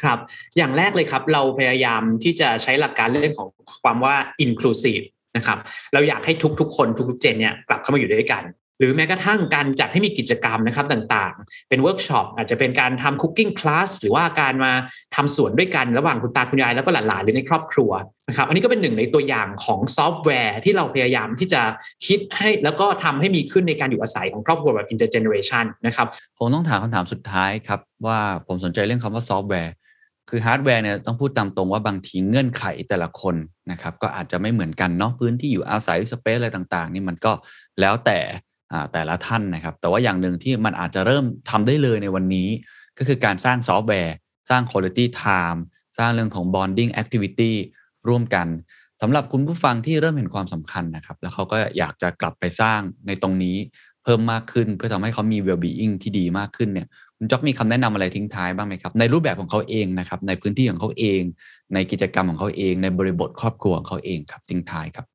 ครับอย่างแรกเลยครับเราพยายามที่จะใช้หลักการเรื่องของความว่า inclusive นะครับเราอยากให้ทุกๆคนทุกๆเจนเนี่ยกลับเข้ามาอยู่ด้วยกันหรือแม้กระทั่งการจัดให้มีกิจกรรมนะครับต่างๆเป็นเวิร์กช็อปอาจจะเป็นการทำคุกกิ้งคลาสหรือว่าการมาทำสวนด้วยกันระหว่างคุณตาคุณยายแล้วก็หลานๆหรือในครอบครัวนะครับอันนี้ก็เป็นหนึ่งในตัวอย่างของซอฟต์แวร์ที่เราพยายามที่จะคิดให้แล้วก็ทำให้มีขึ้นในการอยู่อาศัยของครอบครัวแบบ intergeneration นะครับผมต้องถามคำถามสุดท้ายครับว่าผมสนใจเรื่องคำว่าซอฟต์แวร์คือฮาร์ดแวร์เนี่ยต้องพูดตามตรงว่าบางทีเงื่อนไขแต่ละคนนะครับก็อาจจะไม่เหมือนกันเนาะพื้นที่อยู่อาศัยสเปซอะไรต่างๆนี่มันก็แล้วแต่ละท่านนะครับแต่ว่าอย่างหนึ่งที่มันอาจจะเริ่มทำได้เลยในวันนี้ก็คือการสร้างซอฟต์แวร์สร้าง quality time สร้างเรื่องของ bonding activity ร่วมกันสำหรับคุณผู้ฟังที่เริ่มเห็นความสำคัญนะครับแล้วเขาก็อยากจะกลับไปสร้างในตรงนี้เพิ่มมากขึ้นเพื่อทำให้เขามี well-being ที่ดีมากขึ้นเนี่ยคุณจ๊อกมีคำแนะนำอะไรทิ้งท้ายบ้างไหมครับในรูปแบบของเขาเองนะครับในพื้นที่ของเขาเองในกิจกรรมของเขาเองในบริบทครอบครัวของเขาเองครับทิ้งท้ายครับ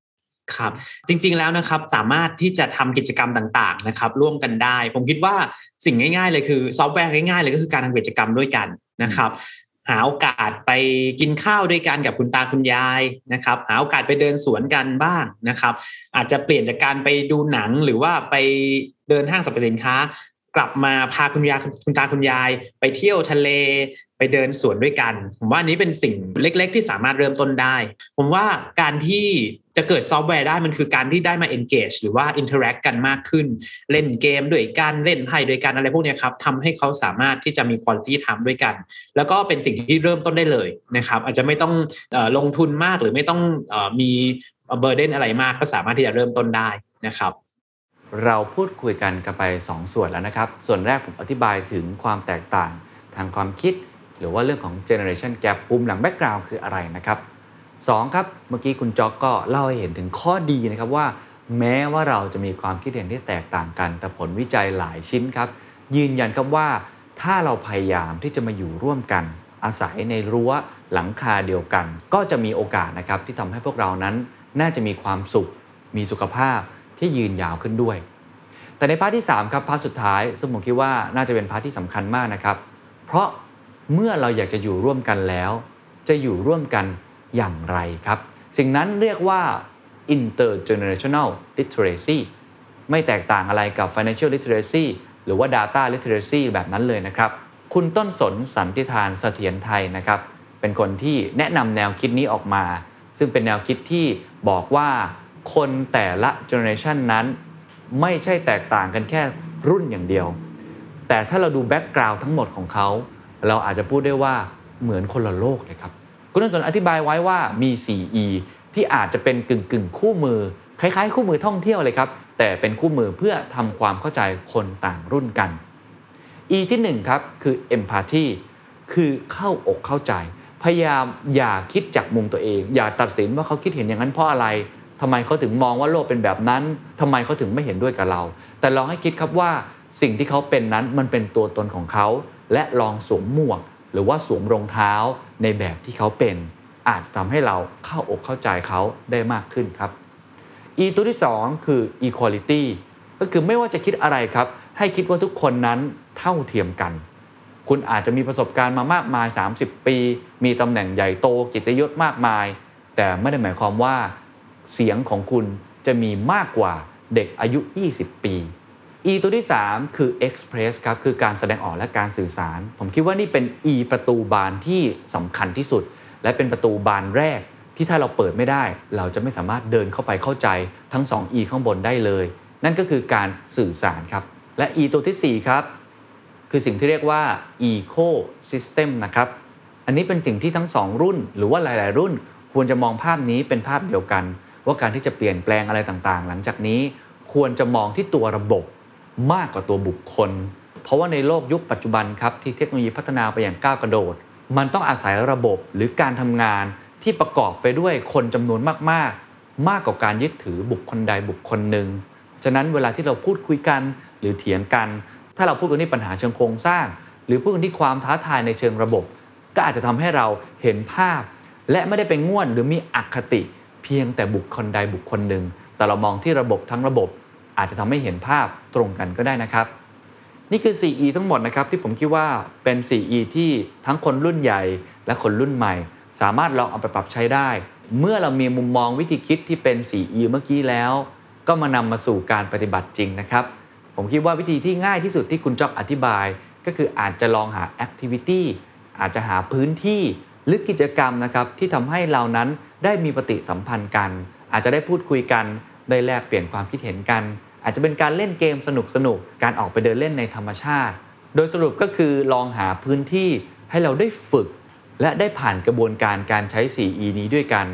ครับจริงๆแล้วนะครับสามารถที่จะทำกิจกรรมต่างๆนะครับร่วมกันได้ผมคิดว่าสิ่งง่ายๆเลยคือซอฟต์แวร์ง่ายๆเลยก็คือการทำกิจกรรมด้วยกันนะครับหาโอกาสไปกินข้าวด้วยกันกับคุณตาคุณยายนะครับหาโอกาสไปเดินสวนกันบ้างนะครับอาจจะเปลี่ยนจากการไปดูหนังหรือว่าไปเดินห้างสรรพสินค้ากลับมาพาคุณตาคุณยายไปเที่ยวทะเลไปเดินสวนด้วยกันผมว่านี้เป็นสิ่งเล็กๆที่สามารถเริ่มต้นได้ผมว่าการที่จะเกิดซอฟต์แวร์ได้มันคือการที่ได้มา engage หรือว่า interact กันมากขึ้นเล่นเกมด้วยกันเล่นไพ่ด้วยกันอะไรพวกนี้ครับทำให้เขาสามารถที่จะมี quality time ด้วยกันแล้วก็เป็นสิ่งที่เริ่มต้นได้เลยนะครับอาจจะไม่ต้องลงทุนมากหรือไม่ต้องมี burden อะไรมากก็สามารถที่จะเริ่มต้นได้นะครับเราพูดคุยกันไป2 ส่วนแล้วนะครับส่วนแรกผมอธิบายถึงความแตกต่างทางความคิดหรือว่าเรื่องของ Generation Gap ปุ่มหลัง Background คืออะไรนะครับ2ครับเมื่อกี้คุณจ๊อกก็เล่าให้เห็นถึงข้อดีนะครับว่าแม้ว่าเราจะมีความคิดเห็นที่แตกต่างกันแต่ผลวิจัยหลายชิ้นครับยืนยันครับว่าถ้าเราพยายามที่จะมาอยู่ร่วมกันอาศัยในรั้วหลังคาเดียวกันก็จะมีโอกาสนะครับที่ทำให้พวกเรานั้นน่าจะมีความสุขมีสุขภาพที่ยืนยาวขึ้นด้วยแต่ในพาร์ทที่3ครับพาร์ทสุดท้ายซึ่งผมคิดว่าน่าจะเป็นพาร์ทที่สำคัญมากนะครับเพราะเมื่อเราอยากจะอยู่ร่วมกันแล้วจะอยู่ร่วมกันอย่างไรครับสิ่งนั้นเรียกว่า intergenerational literacy ไม่แตกต่างอะไรกับ financial literacy หรือว่า data literacy แบบนั้นเลยนะครับคุณต้นสนสันติธานเสถียรไทยนะครับเป็นคนที่แนะนำแนวคิดนี้ออกมาซึ่งเป็นแนวคิดที่บอกว่าคนแต่ละ generation นั้นไม่ใช่แตกต่างกันแค่รุ่นอย่างเดียวแต่ถ้าเราดู background ทั้งหมดของเขาเราอาจจะพูดได้ว่าเหมือนคนละโลกเลยครับคุณต้นสนอธิบายไว้ว่ามี 4E ที่อาจจะเป็นกึ่งคู่มือคล้ายๆคู่มือท่องเที่ยวเลยครับแต่เป็นคู่มือเพื่อทำความเข้าใจคนต่างรุ่นกัน E ที่1ครับคือ empathy คือเข้าอกเข้าใจพยายามอย่าคิดจากมุมตัวเองอย่าตัดสินว่าเขาคิดเห็นอย่างนั้นเพราะอะไร ทำไมเขาถึงมองว่าโลกเป็นแบบนั้นทำไมเขาถึงไม่เห็นด้วยกับเราแต่ลองให้คิดครับว่าสิ่งที่เขาเป็นนั้นมันเป็นตัวตนของเขาและลองสวมหมวกหรือว่าสวมรองเท้าในแบบที่เขาเป็นอาจจะทำให้เราเข้าอกเข้าใจเขาได้มากขึ้นครับอีตัวที่2คือ equality ก็คือไม่ว่าจะคิดอะไรครับให้คิดว่าทุกคนนั้นเท่าเทียมกันคุณอาจจะมีประสบการณ์มามากมาย30ปีมีตำแหน่งใหญ่โตเกียรติยศมากมายแต่ไม่ได้หมายความว่าเสียงของคุณจะมีมากกว่าเด็กอายุ20ปีอีตัวที่3คือ express ครับคือการแสดงออกและการสื่อสารผมคิดว่านี่เป็น E ประตูบานที่สำคัญที่สุดและเป็นประตูบานแรกที่ถ้าเราเปิดไม่ได้เราจะไม่สามารถเดินเข้าไปเข้าใจทั้ง2 E ข้างบนได้เลยนั่นก็คือการสื่อสารครับและ E ตัวที่4ครับคือสิ่งที่เรียกว่า Ecosystem นะครับอันนี้เป็นสิ่งที่ทั้ง2รุ่นหรือว่าหลายๆรุ่นควรจะมองภาพนี้เป็นภาพเดียวกันว่าการที่จะเปลี่ยนแปลงอะไรต่างๆหลังจากนี้ควรจะมองที่ตัวระบบมากกว่าตัวบุคคลเพราะว่าในโลกยุคปัจจุบันครับที่เทคโนโลยีพัฒนาไปอย่างก้าวกระโดดมันต้องอาศัยระบบหรือการทำงานที่ประกอบไปด้วยคนจำนวนมากกว่าการยึดถือบุคคลใดบุคคลหนึ่งฉะนั้นเวลาที่เราพูดคุยกันหรือเถียงกันถ้าเราพูดกันที่ปัญหาเชิงโครงสร้างหรือพูดกันที่ความท้าทายในเชิงระบบก็อาจจะทำให้เราเห็นภาพและไม่ได้ไปง่วนหรือมีอคติเพียงแต่บุคคลใดบุคคลหนึ่งแต่เรามองที่ระบบทั้งระบบอาจจะทำให้เห็นภาพตรงกันก็ได้นะครับนี่คือ 4E ทั้งหมดนะครับที่ผมคิดว่าเป็น 4E ที่ทั้งคนรุ่นใหญ่และคนรุ่นใหม่สามารถลองเอาไปปรับใช้ได้เมื่อเรามีมุมมองวิธีคิดที่เป็น 4E เมื่อกี้แล้วก็มานำมาสู่การปฏิบัติจริงนะครับผมคิดว่าวิธีที่ง่ายที่สุดที่คุณจ๊อกอธิบายก็คืออาจจะลองหา activity อาจจะหาพื้นที่หรือกิจกรรมนะครับที่ทำให้เรานั้นได้มีปฏิสัมพันธ์กันอาจจะได้พูดคุยกันได้แลกเปลี่ยนความคิดเห็นกันอาจจะเป็นการเล่นเกมสนุกๆการออกไปเดินเล่นในธรรมชาติโดยสรุปก็คือลองหาพื้นที่ให้เราได้ฝึกและได้ผ่านกระบวนการการใช้ 4E นี้ด้วยกัน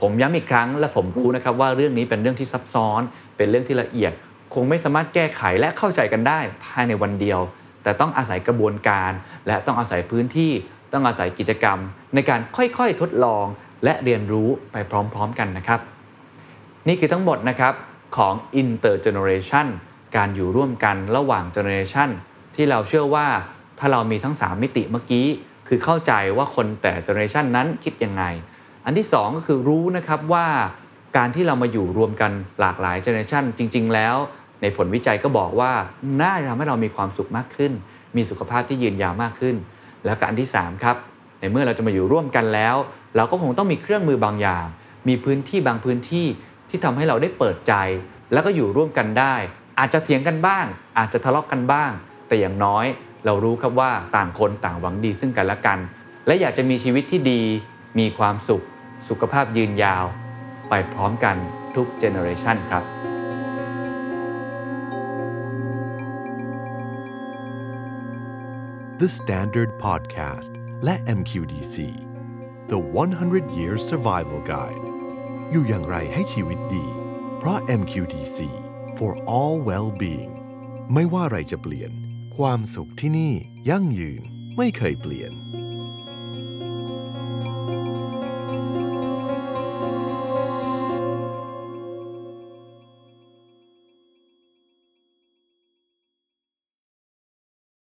ผมย้ำอีกครั้งและผมรู้นะครับว่าเรื่องนี้เป็นเรื่องที่ซับซ้อนเป็นเรื่องที่ละเอียดคงไม่สามารถแก้ไขและเข้าใจกันได้ภายในวันเดียวแต่ต้องอาศัยกระบวนการและต้องอาศัยพื้นที่ต้องอาศัยกิจกรรมในการค่อยๆทดลองและเรียนรู้ไปพร้อมๆกันนะครับนี่คือทั้งหมดนะครับของ Intergeneration การอยู่ร่วมกันระหว่าง Generation ที่เราเชื่อว่าถ้าเรามีทั้ง3มิติเมื่อกี้คือเข้าใจว่าคนแต่ Generation นั้นคิดยังไงอันที่2ก็คือรู้นะครับว่าการที่เรามาอยู่รวมกันหลากหลาย Generation จริงๆแล้วในผลวิจัยก็บอกว่าน่าจะทำให้เรามีความสุขมากขึ้นมีสุขภาพที่ยืนยาวมากขึ้นแล้วก็อันที่3ครับในเมื่อเราจะมาอยู่ร่วมกันแล้วเราก็คงต้องมีเครื่องมือบางอย่างมีพื้นที่บางพื้นที่ที่ทำให้เราได้เปิดใจแล้วก็อยู่ร่วมกันได้อาจจะเถียงกันบ้างอาจจะทะเลาะกันบ้างแต่อย่างน้อยเรารู้ครับว่าต่างคนต่างหวังดีซึ่งกันและกันและอยากจะมีชีวิตที่ดีมีความสุขสุขภาพยืนยาวไปพร้อมกันทุกเจเนอเรชันครับThe Standard Podcast และ MQDC The 100 Years Survival Guide อยู่อย่างไรให้ชีวิตดีเพราะ MQDC for all well-being ไม่ว่าอะไรจะเปลี่ยนความสุขที่นี่ยั่งยืนไม่เคยเปลี่ยน